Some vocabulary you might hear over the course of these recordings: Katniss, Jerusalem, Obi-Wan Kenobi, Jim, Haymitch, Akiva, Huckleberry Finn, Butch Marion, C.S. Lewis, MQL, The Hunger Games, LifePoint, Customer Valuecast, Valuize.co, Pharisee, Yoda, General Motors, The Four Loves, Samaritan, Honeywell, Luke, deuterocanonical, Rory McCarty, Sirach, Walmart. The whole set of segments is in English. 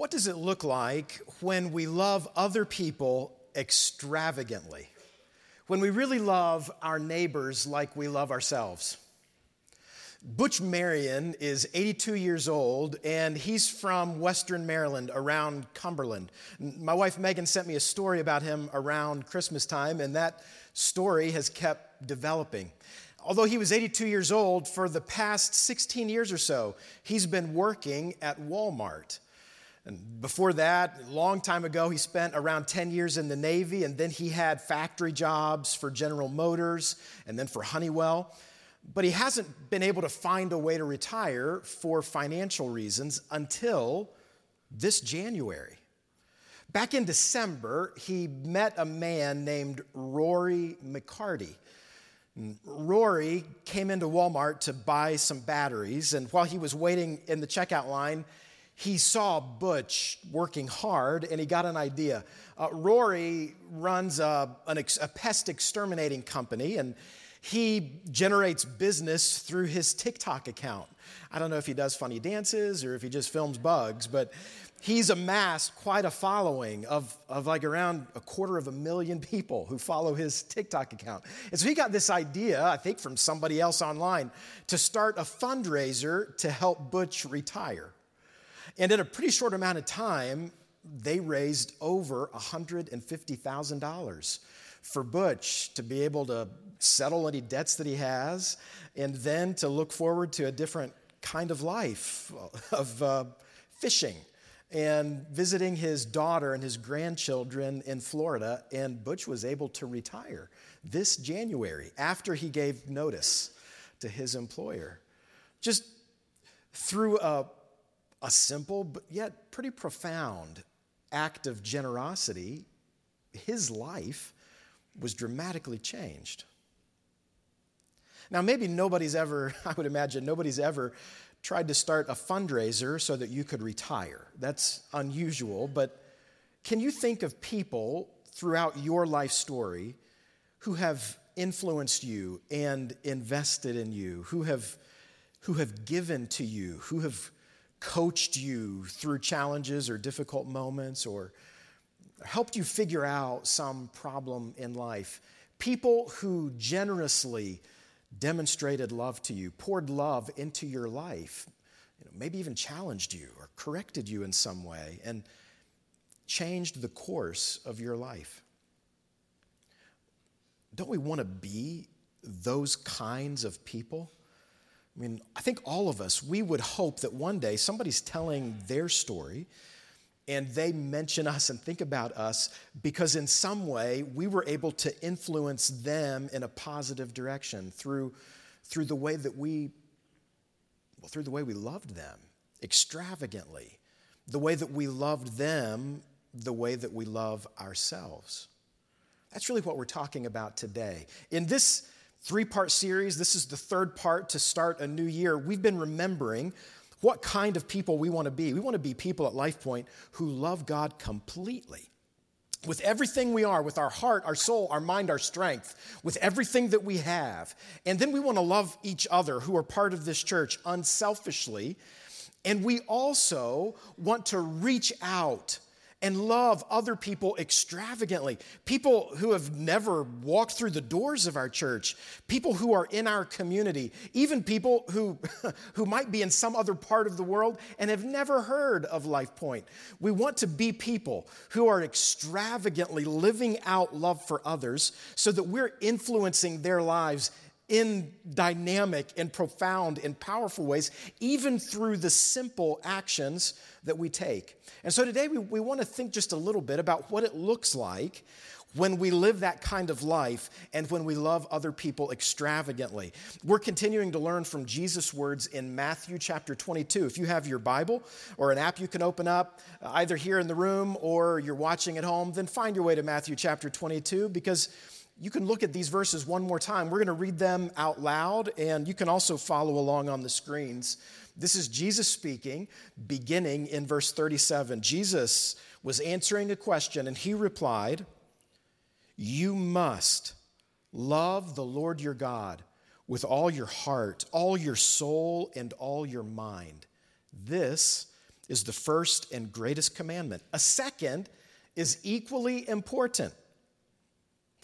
What does it look like when we love other people extravagantly? When we really love our neighbors like we love ourselves? Butch Marion is 82 years old, and he's from Western Maryland, around Cumberland. My wife Megan sent me a story about him around Christmas time, and that story has kept developing. Although he was 82 years old, for the past 16 years or so, he's been working at Walmart. And before that, a long time ago, he spent around 10 years in the Navy, and then he had factory jobs for General Motors and then for Honeywell. But he hasn't been able to find a way to retire for financial reasons until this January. Back in December, he met a man named Rory McCarty. Rory came into Walmart to buy some batteries, and while he was waiting in the checkout line, he saw Butch working hard, and he got an idea. Rory runs a pest exterminating company, and he generates business through his TikTok account. I don't know if he does funny dances or if he just films bugs, but he's amassed quite a following of like around 250,000 people who follow his TikTok account. And so he got this idea, I think from somebody else online, to start a fundraiser to help Butch retire. And in a pretty short amount of time, they raised over $150,000 for Butch to be able to settle any debts that he has, and then to look forward to a different kind of life of fishing and visiting his daughter and his grandchildren in Florida. And Butch was able to retire this January after he gave notice to his employer. Just through a simple but yet pretty profound act of generosity, his life was dramatically changed. Now, maybe I would imagine nobody's ever tried to start a fundraiser so that you could retire. That's unusual, but can you think of people throughout your life story who have influenced you and invested in you, who have given to you, who have coached you through challenges or difficult moments, or helped you figure out some problem in life? People who generously demonstrated love to you, poured love into your life, maybe even challenged you or corrected you in some way and changed the course of your life. Don't we want to be those kinds of people? I mean, I think all of us, we would hope that one day somebody's telling their story and they mention us and think about us because in some way we were able to influence them in a positive direction through the way that we loved them extravagantly, the way that we loved them, the way that we love ourselves. That's really what we're talking about today. In this three-part series, this is the third part to start a new year. We've been remembering what kind of people we want to be. We want to be people at LifePoint who love God completely. With everything we are, with our heart, our soul, our mind, our strength, with everything that we have. And then we want to love each other who are part of this church unselfishly. And we also want to reach out and love other people extravagantly. People who have never walked through the doors of our church, people who are in our community, even people who might be in some other part of the world and have never heard of LifePoint. We want to be people who are extravagantly living out love for others so that we're influencing their lives in dynamic and profound and powerful ways, even through the simple actions that we take. And so today we want to think just a little bit about what it looks like when we live that kind of life and when we love other people extravagantly. We're continuing to learn from Jesus' words in Matthew chapter 22. If you have your Bible or an app you can open up, either here in the room or you're watching at home, then find your way to Matthew chapter 22, because you can look at these verses one more time. We're going to read them out loud, and you can also follow along on the screens. This is Jesus speaking, beginning in verse 37. Jesus was answering a question, and he replied, "You must love the Lord your God with all your heart, all your soul, and all your mind. This is the first and greatest commandment. A second is equally important.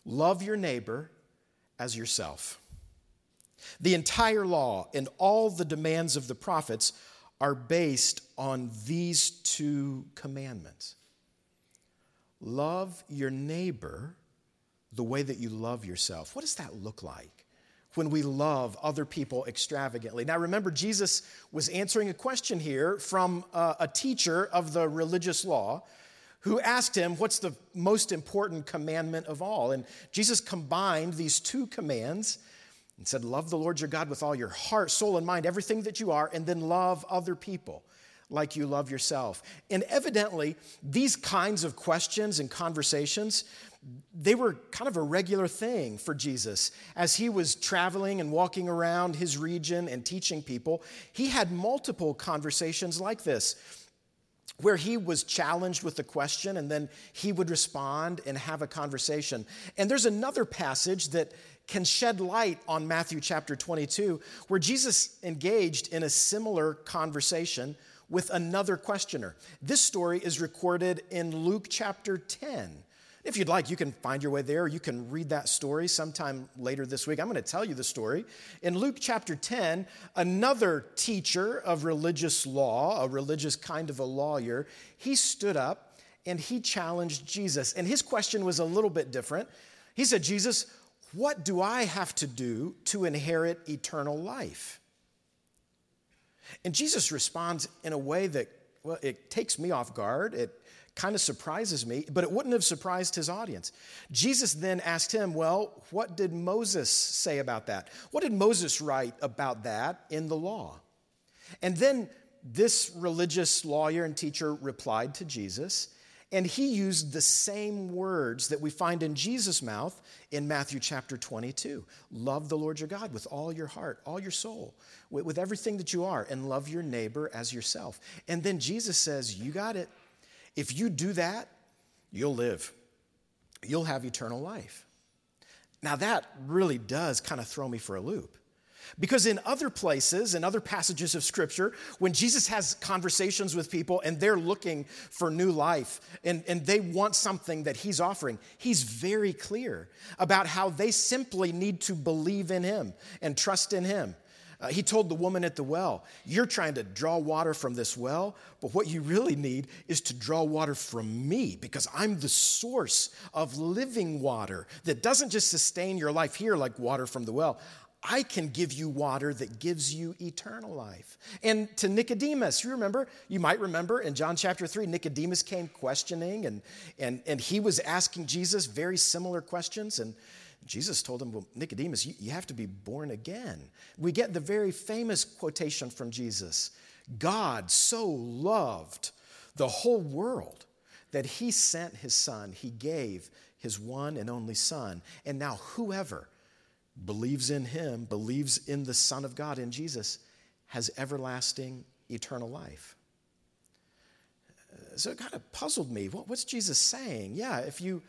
Love your neighbor as yourself. The entire law and all the demands of the prophets are based on these two commandments. Love your neighbor the way that you love yourself. What does that look like when we love other people extravagantly? Now remember, Jesus was answering a question here from a teacher of the religious law who asked him, what's the most important commandment of all? And Jesus combined these two commands and said, love the Lord your God with all your heart, soul, and mind, everything that you are, and then love other people like you love yourself. And evidently, these kinds of questions and conversations, they were kind of a regular thing for Jesus. As he was traveling and walking around his region and teaching people, he had multiple conversations like this, where he was challenged with the question, and then he would respond and have a conversation. And there's another passage that can shed light on Matthew chapter 22, where Jesus engaged in a similar conversation with another questioner. This story is recorded in Luke chapter 10. If you'd like, you can find your way there, or you can read that story sometime later this week. I'm going to tell you the story. In Luke chapter 10, another teacher of religious law, a religious kind of a lawyer, he stood up and he challenged Jesus. And his question was a little bit different. He said, Jesus, what do I have to do to inherit eternal life? And Jesus responds in a way that, well, it takes me off guard. It kind of surprises me, but it wouldn't have surprised his audience. Jesus then asked him, well, what did Moses say about that? What did Moses write about that in the law? And then this religious lawyer and teacher replied to Jesus, and he used the same words that we find in Jesus' mouth in Matthew chapter 22. Love the Lord your God with all your heart, all your soul, with everything that you are, and love your neighbor as yourself. And then Jesus says, you got it. If you do that, you'll live. You'll have eternal life. Now that really does kind of throw me for a loop. Because in other places, in other passages of Scripture, when Jesus has conversations with people and they're looking for new life and they want something that he's offering, he's very clear about how they simply need to believe in him and trust in him. He told the woman at the well, you're trying to draw water from this well, but what you really need is to draw water from me, because I'm the source of living water that doesn't just sustain your life here like water from the well. I can give you water that gives you eternal life. And to Nicodemus, you might remember in John chapter 3, Nicodemus came questioning, and he was asking Jesus very similar questions, and Jesus told him, well, Nicodemus, you have to be born again. We get the very famous quotation from Jesus. God so loved the whole world that he sent his son. He gave his one and only son. And now whoever believes in him, believes in the Son of God, in Jesus, has everlasting eternal life. So it kind of puzzled me. What's Jesus saying? Yeah, if you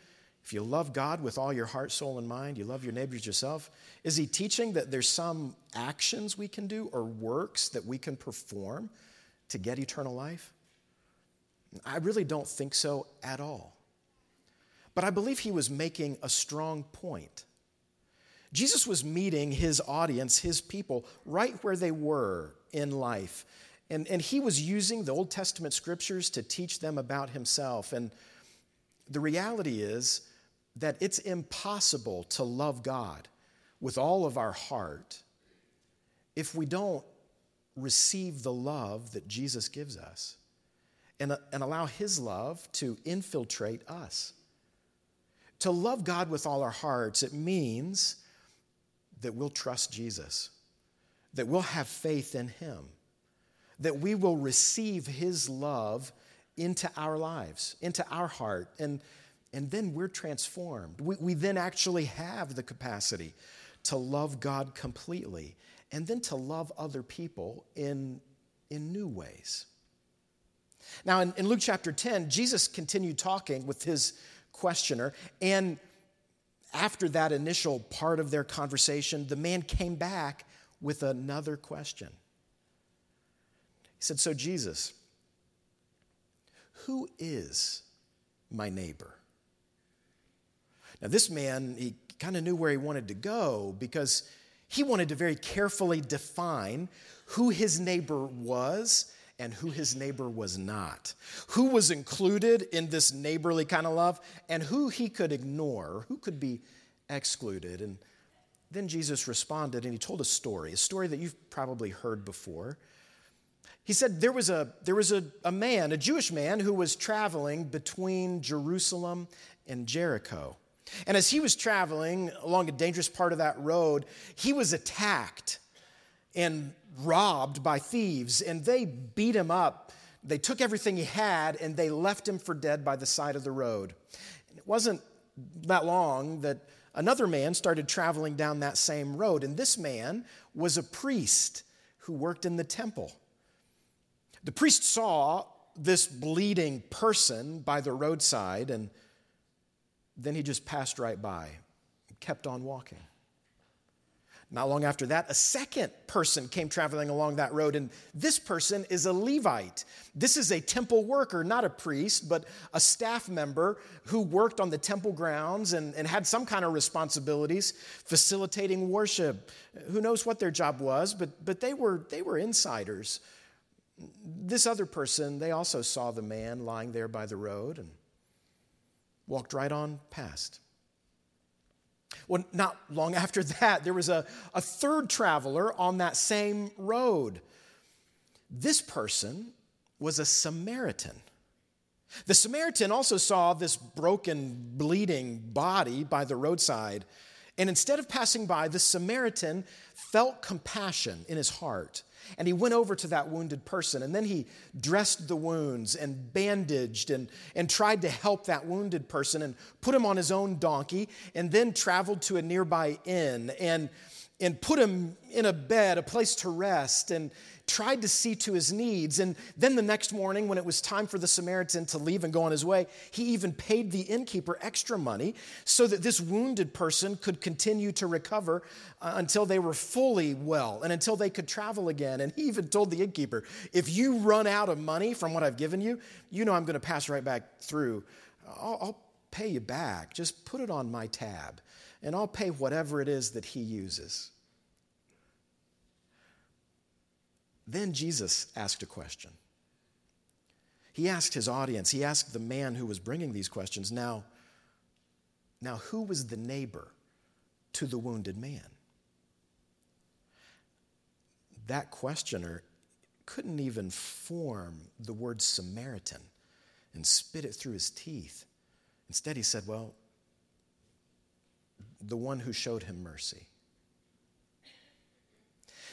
love God with all your heart, soul, and mind, you love your neighbors yourself. Is he teaching that there's some actions we can do or works that we can perform to get eternal life? I really don't think so at all. But I believe he was making a strong point. Jesus was meeting his audience, his people, right where they were in life. And he was using the Old Testament scriptures to teach them about himself. And the reality is that it's impossible to love God with all of our heart if we don't receive the love that Jesus gives us and allow his love to infiltrate us. To love God with all our hearts, it means that we'll trust Jesus, that we'll have faith in him, that we will receive his love into our lives, into our heart, and then we're transformed. We then actually have the capacity to love God completely and then to love other people in new ways. Now, in Luke chapter 10, Jesus continued talking with his questioner, and after that initial part of their conversation, the man came back with another question. He said, so Jesus, who is my neighbor? Now, this man, he kind of knew where he wanted to go because he wanted to very carefully define who his neighbor was and who his neighbor was not, who was included in this neighborly kind of love, and who he could ignore, who could be excluded. And then Jesus responded, and he told a story that you've probably heard before. He said there was a man, a Jewish man, who was traveling between Jerusalem and Jericho. And as he was traveling along a dangerous part of that road, he was attacked and robbed by thieves, and they beat him up. They took everything he had, and they left him for dead by the side of the road. And it wasn't that long that another man started traveling down that same road, and this man was a priest who worked in the temple. The priest saw this bleeding person by the roadside, and then he just passed right by and kept on walking. Not long after that, a second person came traveling along that road, and this person is a Levite. This is a temple worker, not a priest, but a staff member who worked on the temple grounds and had some kind of responsibilities, facilitating worship. Who knows what their job was, but they were insiders. This other person, they also saw the man lying there by the road and walked right on past. Well, not long after that, there was a third traveler on that same road. This person was a Samaritan. The Samaritan also saw this broken, bleeding body by the roadside, and instead of passing by, the Samaritan felt compassion in his heart, and he went over to that wounded person, and then he dressed the wounds and bandaged and tried to help that wounded person and put him on his own donkey, and then traveled to a nearby inn and put him in a bed, a place to rest, and tried to see to his needs. And then the next morning, when it was time for the Samaritan to leave and go on his way, he even paid the innkeeper extra money so that this wounded person could continue to recover until they were fully well and until they could travel again. And he even told the innkeeper, if you run out of money from what I've given you, you know I'm going to pass right back through. I'll pay you back. Just put it on my tab. And I'll pay whatever it is that he uses. Then Jesus asked a question. He asked his audience. He asked the man who was bringing these questions, now who was the neighbor to the wounded man? That questioner couldn't even form the word Samaritan and spit it through his teeth. Instead, he said, well, the one who showed him mercy.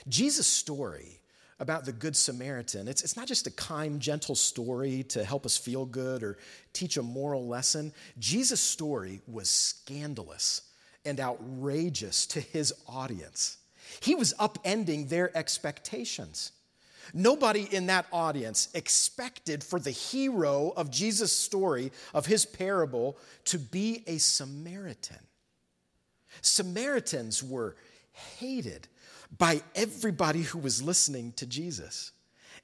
Jesus' story about the Good Samaritan, it's not just a kind, gentle story to help us feel good or teach a moral lesson. Jesus' story was scandalous and outrageous to his audience. He was upending their expectations. Nobody in that audience expected for the hero of Jesus' story, of his parable, to be a Samaritan. Samaritans were hated by everybody who was listening to Jesus.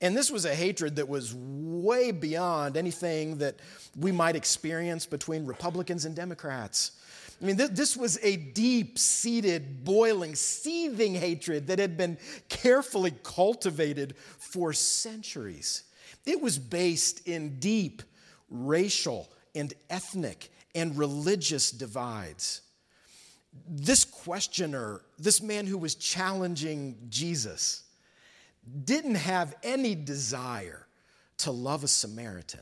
And this was a hatred that was way beyond anything that we might experience between Republicans and Democrats. I mean, this was a deep-seated, boiling, seething hatred that had been carefully cultivated for centuries. It was based in deep racial and ethnic and religious divides. This questioner, this man who was challenging Jesus, didn't have any desire to love a Samaritan.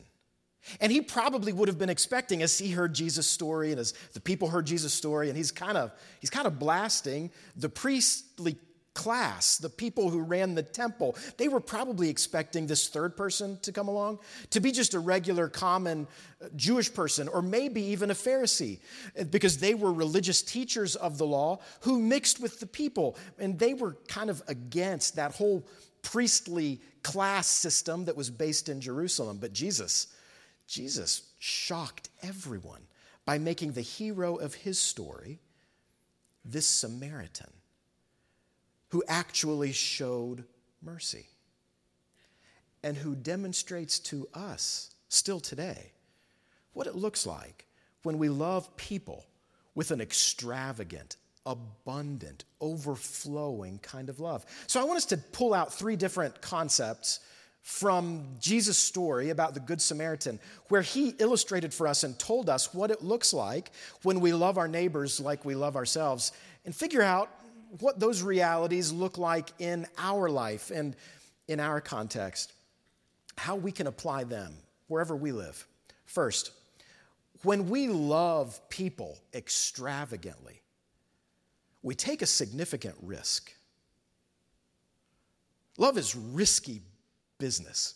And he probably would have been expecting, as he heard Jesus' story and as the people heard Jesus' story, and he's kind of blasting the priestly class, the people who ran the temple. They were probably expecting this third person to come along to be just a regular, common Jewish person, or maybe even a Pharisee, because they were religious teachers of the law who mixed with the people, and they were kind of against that whole priestly class system that was based in Jerusalem. But Jesus shocked everyone by making the hero of his story this Samaritan, who actually showed mercy and who demonstrates to us still today. What it looks like when we love people with an extravagant, abundant, overflowing kind of love. So I want us to pull out three different concepts from Jesus' story about the Good Samaritan, where he illustrated for us and told us what it looks like when we love our neighbors like we love ourselves, and figure out what those realities look like in our life and in our context, how we can apply them wherever we live. First, when we love people extravagantly, we take a significant risk. Love is risky business.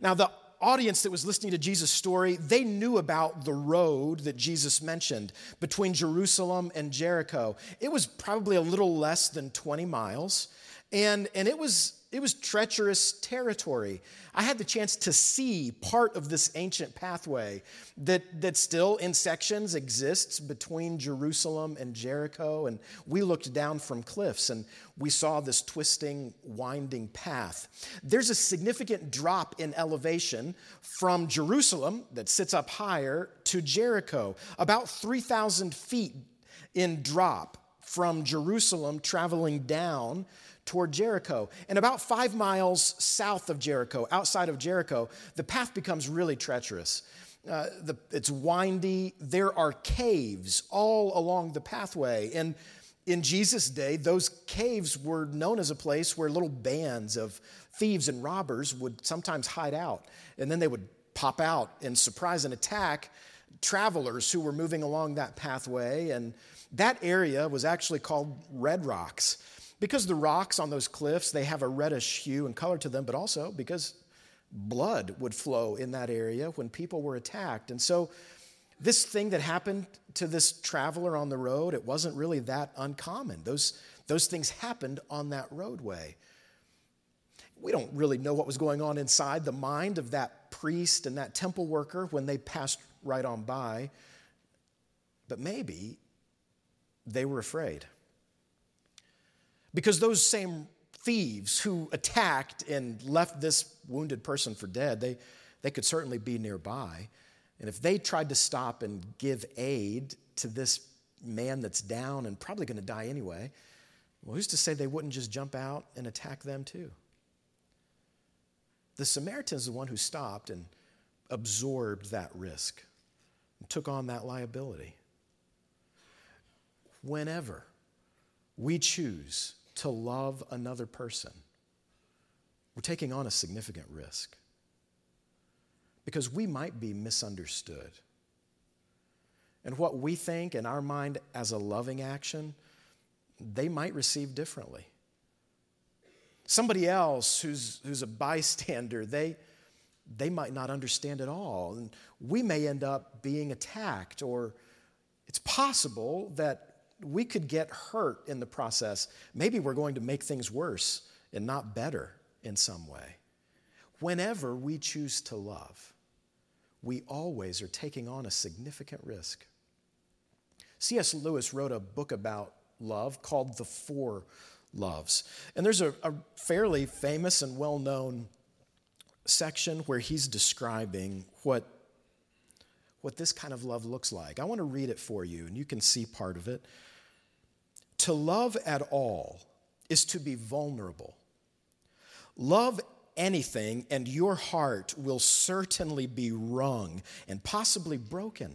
Now, the audience that was listening to Jesus' story, they knew about the road that Jesus mentioned between Jerusalem and Jericho. It was probably a little less than 20 miles, and it was treacherous territory. I had the chance to see part of this ancient pathway that still in sections exists between Jerusalem and Jericho. And we looked down from cliffs and we saw this twisting, winding path. There's a significant drop in elevation from Jerusalem that sits up higher to Jericho, about 3,000 feet in drop from Jerusalem traveling down toward Jericho. And about 5 miles south of Jericho, outside of Jericho, the path becomes really treacherous. It's windy. There are caves all along the pathway. And in Jesus' day, those caves were known as a place where little bands of thieves and robbers would sometimes hide out. And then they would pop out and surprise and attack travelers who were moving along that pathway. And that area was actually called Red Rocks, because the rocks on those cliffs, they have a reddish hue and color to them, but also because blood would flow in that area when people were attacked. And so this thing that happened to this traveler on the road, it wasn't really that uncommon. Those things happened on that roadway. We don't really know what was going on inside the mind of that priest and that temple worker when they passed right on by, but maybe they were afraid. Because those same thieves who attacked and left this wounded person for dead, they could certainly be nearby. And if they tried to stop and give aid to this man that's down and probably going to die anyway, well, who's to say they wouldn't just jump out and attack them too? The Samaritan is the one who stopped and absorbed that risk and took on that liability. Whenever we choose to love another person, we're taking on a significant risk, because we might be misunderstood. And what we think in our mind as a loving action, they might receive differently. Somebody else who's a bystander, they might not understand at all. And we may end up being attacked, or it's possible that we could get hurt in the process. Maybe we're going to make things worse and not better in some way. Whenever we choose to love, we always are taking on a significant risk. C.S. Lewis wrote a book about love called The Four Loves. And there's a fairly famous and well-known section where he's describing what this kind of love looks like. I want to read it for you, and you can see part of it. To love at all is to be vulnerable. Love anything, and your heart will certainly be wrung and possibly broken.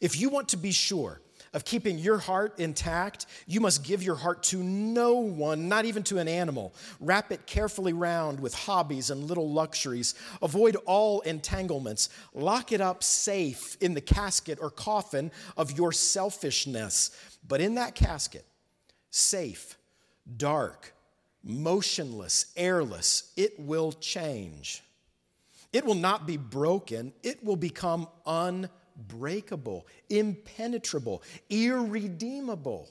If you want to be sure of keeping your heart intact, you must give your heart to no one, not even to an animal. Wrap it carefully round with hobbies and little luxuries. Avoid all entanglements. Lock it up safe in the casket or coffin of your selfishness. But in that casket, safe, dark, motionless, airless, it will change. It will not be broken. It will become unbreakable, impenetrable, irredeemable.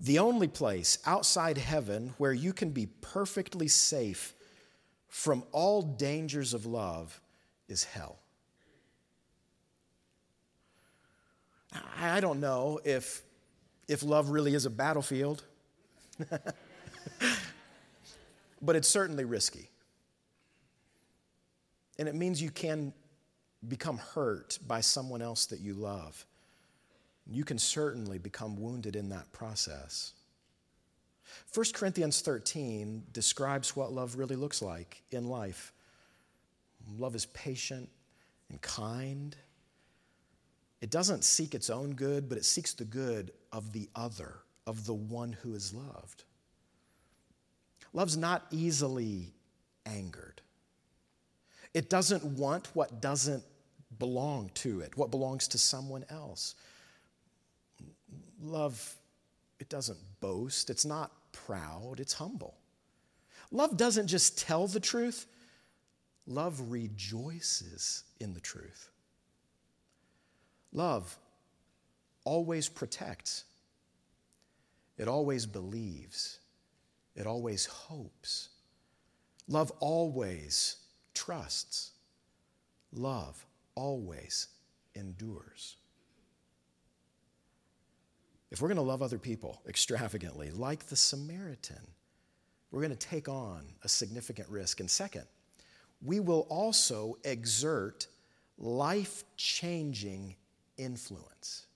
The only place outside heaven where you can be perfectly safe from all dangers of love is hell. I don't know if love really is a battlefield, but it's certainly risky. And it means you can become hurt by someone else that you love. You can certainly become wounded in that process. 1 Corinthians 13 describes what love really looks like in life. Love is patient and kind. It doesn't seek its own good, but it seeks the good of the other, of the one who is loved. Love's not easily angered. It doesn't want what doesn't belong to it, what belongs to someone else. Love, it doesn't boast. It's not proud. It's humble. Love doesn't just tell the truth. Love rejoices in the truth. Love always protects. It always believes. It always hopes. Love always trusts. Love always endures. If we're going to love other people extravagantly, like the Samaritan, we're going to take on a significant risk. And second, we will also exert life-changing influence.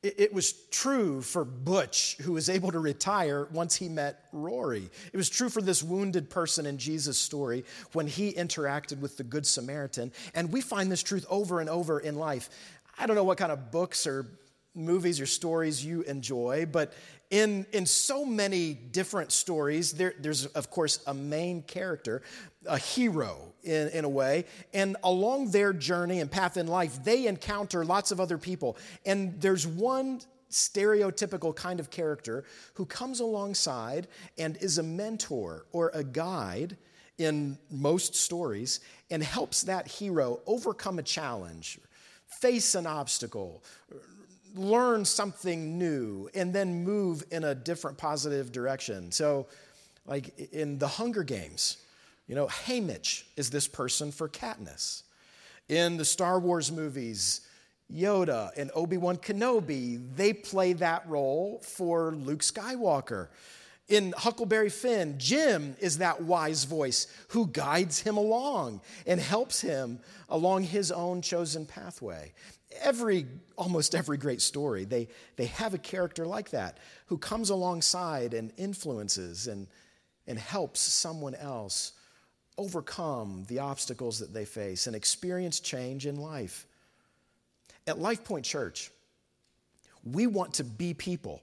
It was true for Butch, who was able to retire once he met Rory. It was true for this wounded person in Jesus' story when he interacted with the Good Samaritan. And we find this truth over and over in life. I don't know what kind of books or movies or stories you enjoy, but in so many different stories, there's, of course, a main character, a hero in a way, and along their journey and path in life, they encounter lots of other people. And there's one stereotypical kind of character who comes alongside and is a mentor or a guide in most stories and helps that hero overcome a challenge, face an obstacle, learn something new, and then move in a different positive direction. So, like in The Hunger Games, Haymitch is this person for Katniss. In the Star Wars movies, Yoda and Obi-Wan Kenobi, they play that role for Luke Skywalker. In Huckleberry Finn, Jim is that wise voice who guides him along and helps him along his own chosen pathway. Almost every great story, they have a character like that who comes alongside and influences and helps someone else overcome the obstacles that they face and experience change in life. At LifePoint Church, we want to be people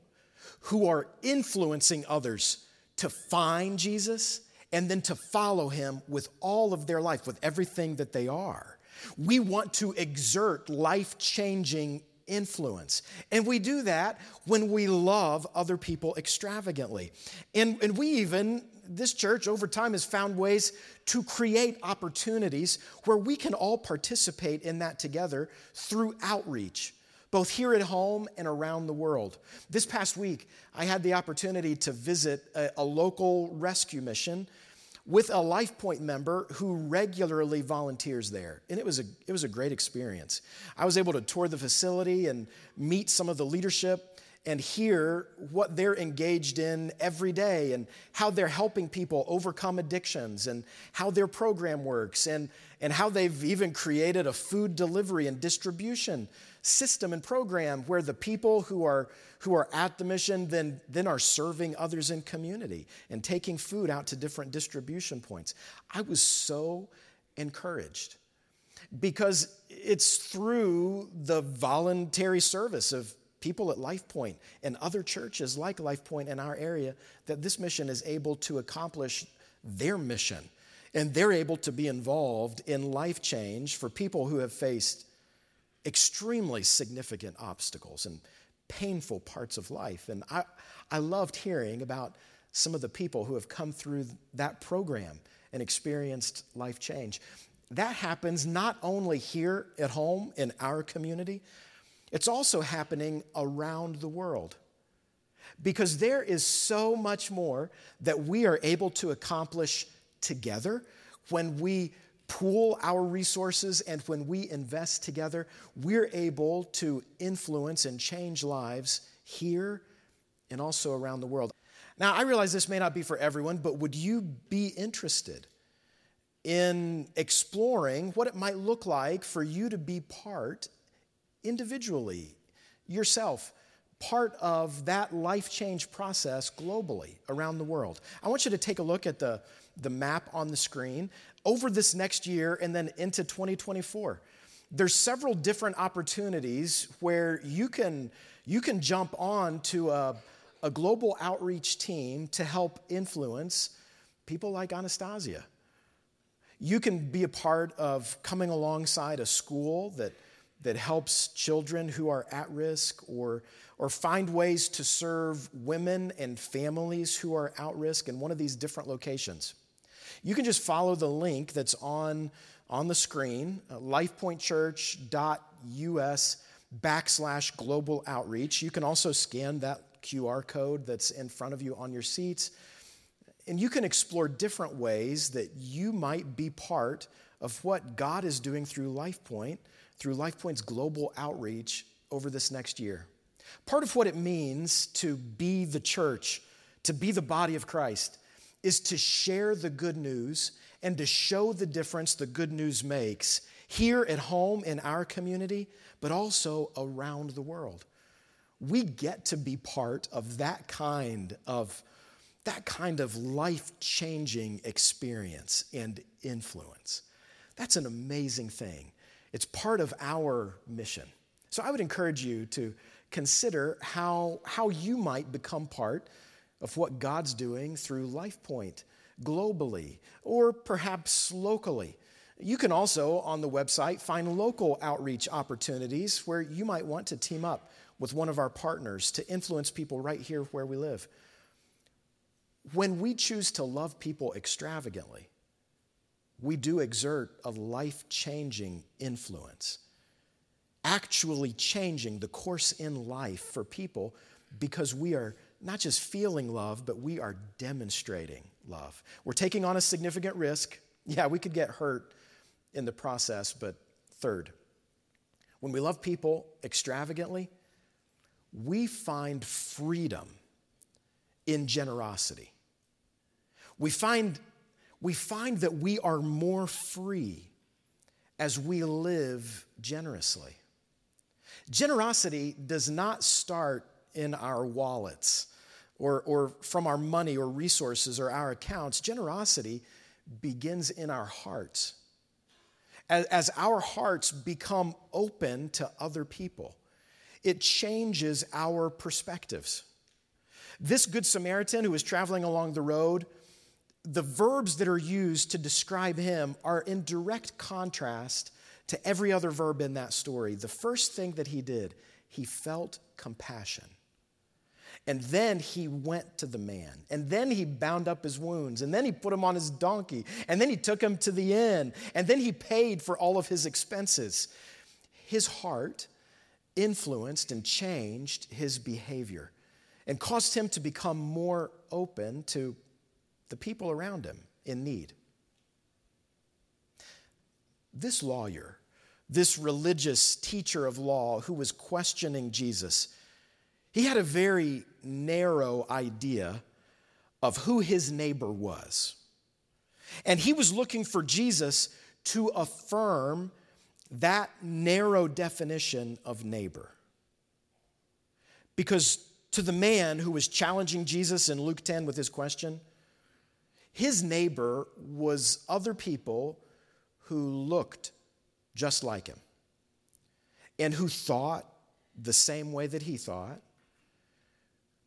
who are influencing others to find Jesus and then to follow him with all of their life, with everything that they are. We want to exert life-changing influence. And we do that when we love other people extravagantly. And we even, this church over time has found ways to create opportunities where we can all participate in that together through outreach, both here at home and around the world. This past week, I had the opportunity to visit a local rescue mission with a LifePoint member who regularly volunteers there. And it was a great experience. I was able to tour the facility and meet some of the leadership and hear what they're engaged in every day and how they're helping people overcome addictions and how their program works and how they've even created a food delivery and distribution system and program where the people who are at the mission then are serving others in community and taking food out to different distribution points. I was so encouraged because it's through the voluntary service of people at LifePoint and other churches like LifePoint in our area that this mission is able to accomplish their mission. And they're able to be involved in life change for people who have faced extremely significant obstacles and painful parts of life. And I loved hearing about some of the people who have come through that program and experienced life change. That happens not only here at home in our community, it's also happening around the world because there is so much more that we are able to accomplish together when we pool our resources and when we invest together. We're able to influence and change lives here and also around the world. Now, I realize this may not be for everyone, but would you be interested in exploring what it might look like for you to be part individually, yourself, part of that life change process globally around the world. I want you to take a look at the map on the screen over this next year and then into 2024. There's several different opportunities where you can jump on to a global outreach team to help influence people like Anastasia. You can be a part of coming alongside a school that helps children who are at risk, or find ways to serve women and families who are at risk in one of these different locations. You can just follow the link that's on the screen, lifepointchurch.us/global outreach. You can also scan that QR code that's in front of you on your seats, and you can explore different ways that you might be part of what God is doing through LifePoint's global outreach over this next year. Part of what it means to be the church, to be the body of Christ, is to share the good news and to show the difference the good news makes here at home in our community, but also around the world. We get to be part of that kind of life-changing experience and influence. That's an amazing thing. It's part of our mission. So I would encourage you to consider how you might become part of what God's doing through LifePoint globally, or perhaps locally. You can also, on the website, find local outreach opportunities where you might want to team up with one of our partners to influence people right here where we live. When we choose to love people extravagantly, we do exert a life-changing influence, actually changing the course in life for people, because we are not just feeling love, but we are demonstrating love. We're taking on a significant risk. Yeah, we could get hurt in the process, but third, when we love people extravagantly, we find freedom in generosity. We find that we are more free as we live generously. Generosity does not start in our wallets or from our money or resources or our accounts. Generosity begins in our hearts. As our hearts become open to other people, it changes our perspectives. This Good Samaritan who is traveling along the road, the verbs that are used to describe him are in direct contrast to every other verb in that story. The first thing that he did, he felt compassion. And then he went to the man. And then he bound up his wounds. And then he put him on his donkey. And then he took him to the inn. And then he paid for all of his expenses. His heart influenced and changed his behavior and caused him to become more open to the people around him in need. This lawyer, this religious teacher of law who was questioning Jesus, he had a very narrow idea of who his neighbor was. And he was looking for Jesus to affirm that narrow definition of neighbor. Because to the man who was challenging Jesus in Luke 10 with his question, his neighbor was other people who looked just like him and who thought the same way that he thought,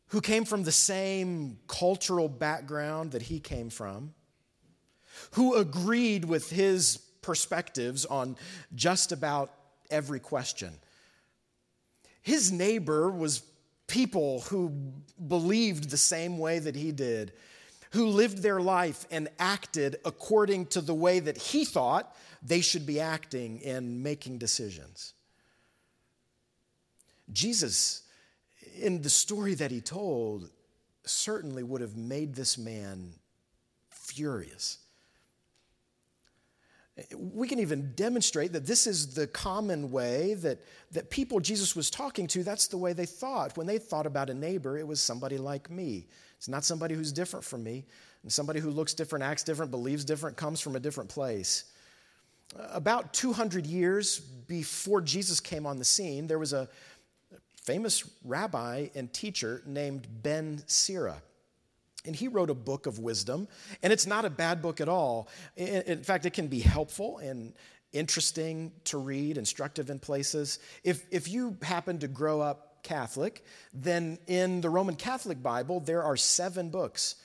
who came from the same cultural background that he came from, who agreed with his perspectives on just about every question. His neighbor was people who believed the same way that he did, who lived their life and acted according to the way that he thought they should be acting and making decisions. Jesus, in the story that he told, certainly would have made this man furious. We can even demonstrate that this is the common way that people Jesus was talking to, that's the way they thought. When they thought about a neighbor, it was somebody like me. It's not somebody who's different from me. And somebody who looks different, acts different, believes different, comes from a different place. About 200 years before Jesus came on the scene, there was a famous rabbi and teacher named Ben Sira. And he wrote a book of wisdom, and it's not a bad book at all. In fact, it can be helpful and interesting to read, instructive in places. If you happen to grow up Catholic, then in the Roman Catholic Bible, there are 7 books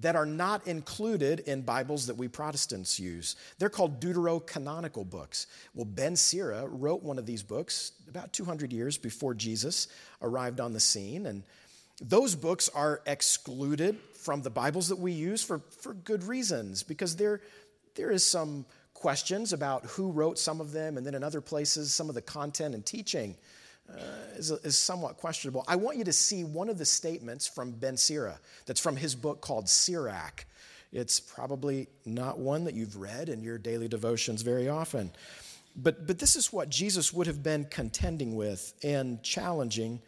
that are not included in Bibles that we Protestants use. They're called deuterocanonical books. Well, Ben Sira wrote one of these books about 200 years before Jesus arrived on the scene, and those books are excluded from the Bibles that we use for good reasons, because there is some questions about who wrote some of them, and then in other places, some of the content and teaching is somewhat questionable. I want you to see one of the statements from Ben Sira that's from his book called Sirach. It's probably not one that you've read in your daily devotions very often, but this is what Jesus would have been contending with and challenging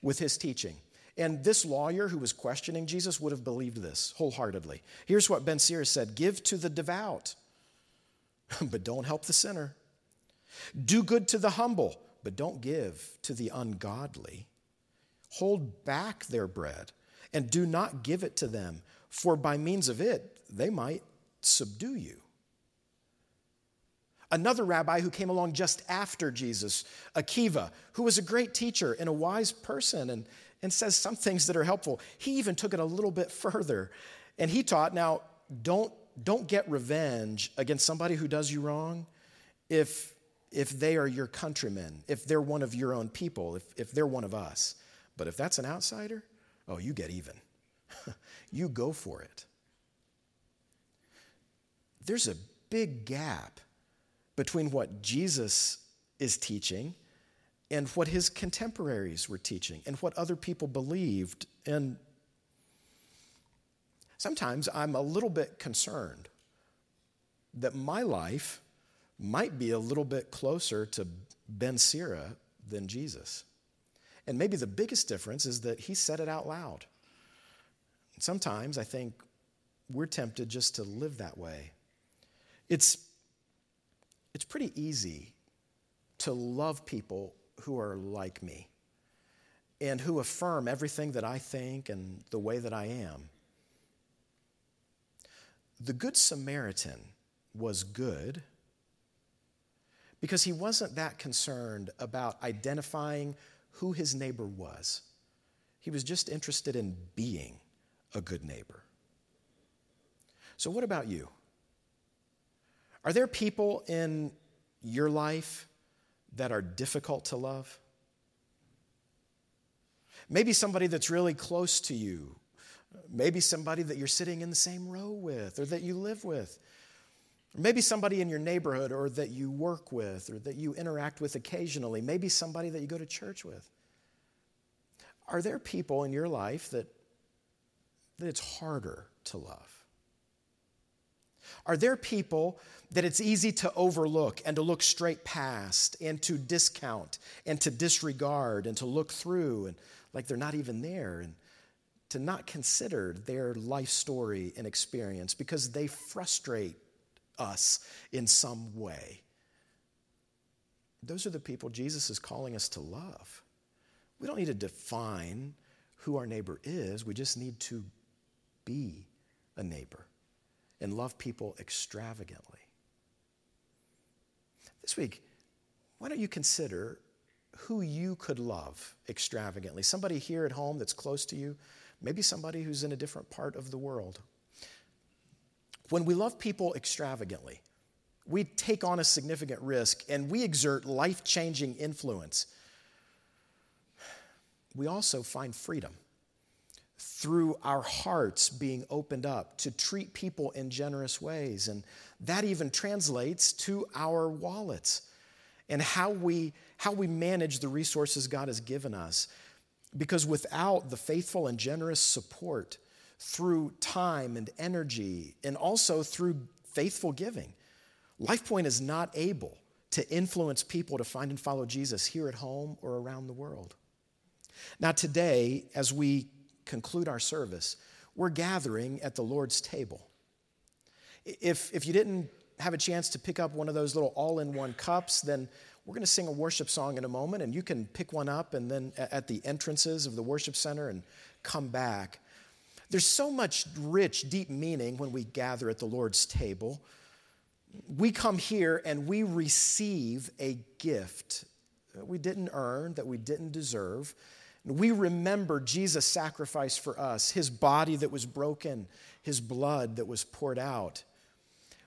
with his teaching. And this lawyer who was questioning Jesus would have believed this wholeheartedly. Here's what Ben Sira said: give to the devout, but don't help the sinner. Do good to the humble, but don't give to the ungodly. Hold back their bread and do not give it to them, for by means of it, they might subdue you. Another rabbi who came along just after Jesus, Akiva, who was a great teacher and a wise person, and says some things that are helpful. He even took it a little bit further. And he taught, now, don't get revenge against somebody who does you wrong if they are your countrymen, if they're one of your own people, if they're one of us. But if that's an outsider, oh, you get even. You go for it. There's a big gap between what Jesus is teaching and what his contemporaries were teaching, and what other people believed. And sometimes I'm a little bit concerned that my life might be a little bit closer to Ben Sira than Jesus. And maybe the biggest difference is that he said it out loud. Sometimes I think we're tempted just to live that way. It's pretty easy to love people who are like me and who affirm everything that I think and the way that I am. The Good Samaritan was good because he wasn't that concerned about identifying who his neighbor was. He was just interested in being a good neighbor. So what about you? Are there people in your life that are difficult to love? Maybe somebody that's really close to you. Maybe somebody that you're sitting in the same row with, or that you live with. Maybe somebody in your neighborhood, or that you work with, or that you interact with occasionally. Maybe somebody that you go to church with. Are there people in your life that it's harder to love? Are there people that it's easy to overlook and to look straight past and to discount and to disregard and to look through and like they're not even there, and to not consider their life story and experience because they frustrate us in some way? Those are the people Jesus is calling us to love. We don't need to define who our neighbor is. We just need to be a neighbor and love people extravagantly. This week, why don't you consider who you could love extravagantly? Somebody here at home that's close to you, maybe somebody who's in a different part of the world. When we love people extravagantly, we take on a significant risk and we exert life-changing influence. We also find freedom through our hearts being opened up to treat people in generous ways. And that even translates to our wallets and how we manage the resources God has given us. Because without the faithful and generous support through time and energy, and also through faithful giving, LifePoint is not able to influence people to find and follow Jesus here at home or around the world. Now today, as we conclude our service, we're gathering at the Lord's table. If you didn't have a chance to pick up one of those little all-in-one cups, then we're going to sing a worship song in a moment, and you can pick one up and then at the entrances of the worship center and come back. There's so much rich, deep meaning when we gather at the Lord's table. We come here and we receive a gift that we didn't earn, that we didn't deserve. We remember Jesus' sacrifice for us, his body that was broken, his blood that was poured out.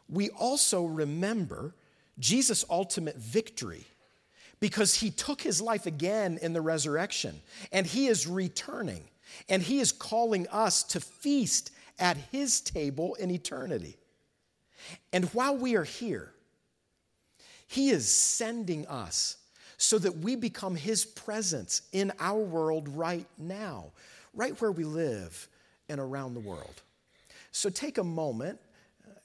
We also remember Jesus' ultimate victory because he took his life again in the resurrection, and he is returning, and he is calling us to feast at his table in eternity. And while we are here, he is sending us so that we become his presence in our world right now, right where we live and around the world. So take a moment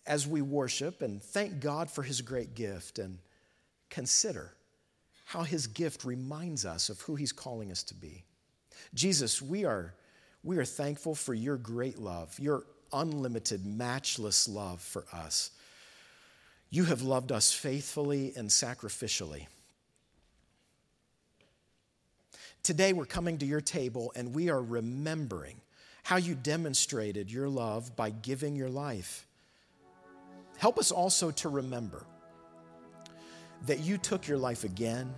as we worship and thank God for his great gift, and consider how his gift reminds us of who he's calling us to be. Jesus, we are thankful for your great love, your unlimited, matchless love for us. You have loved us faithfully and sacrificially. Today we're coming to your table and we are remembering how you demonstrated your love by giving your life. Help us also to remember that you took your life again,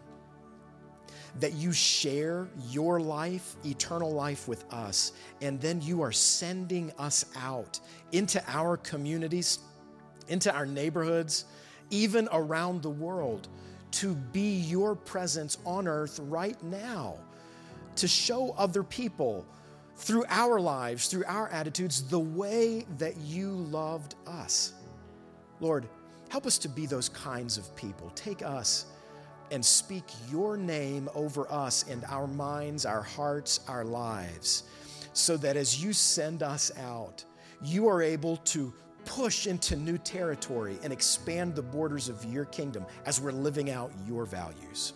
that you share your life, eternal life with us, and then you are sending us out into our communities, into our neighborhoods, even around the world, to be your presence on earth right now, to show other people through our lives, through our attitudes, the way that you loved us. Lord, help us to be those kinds of people. Take us and speak your name over us and our minds, our hearts, our lives, so that as you send us out, you are able to push into new territory and expand the borders of your kingdom as we're living out your values.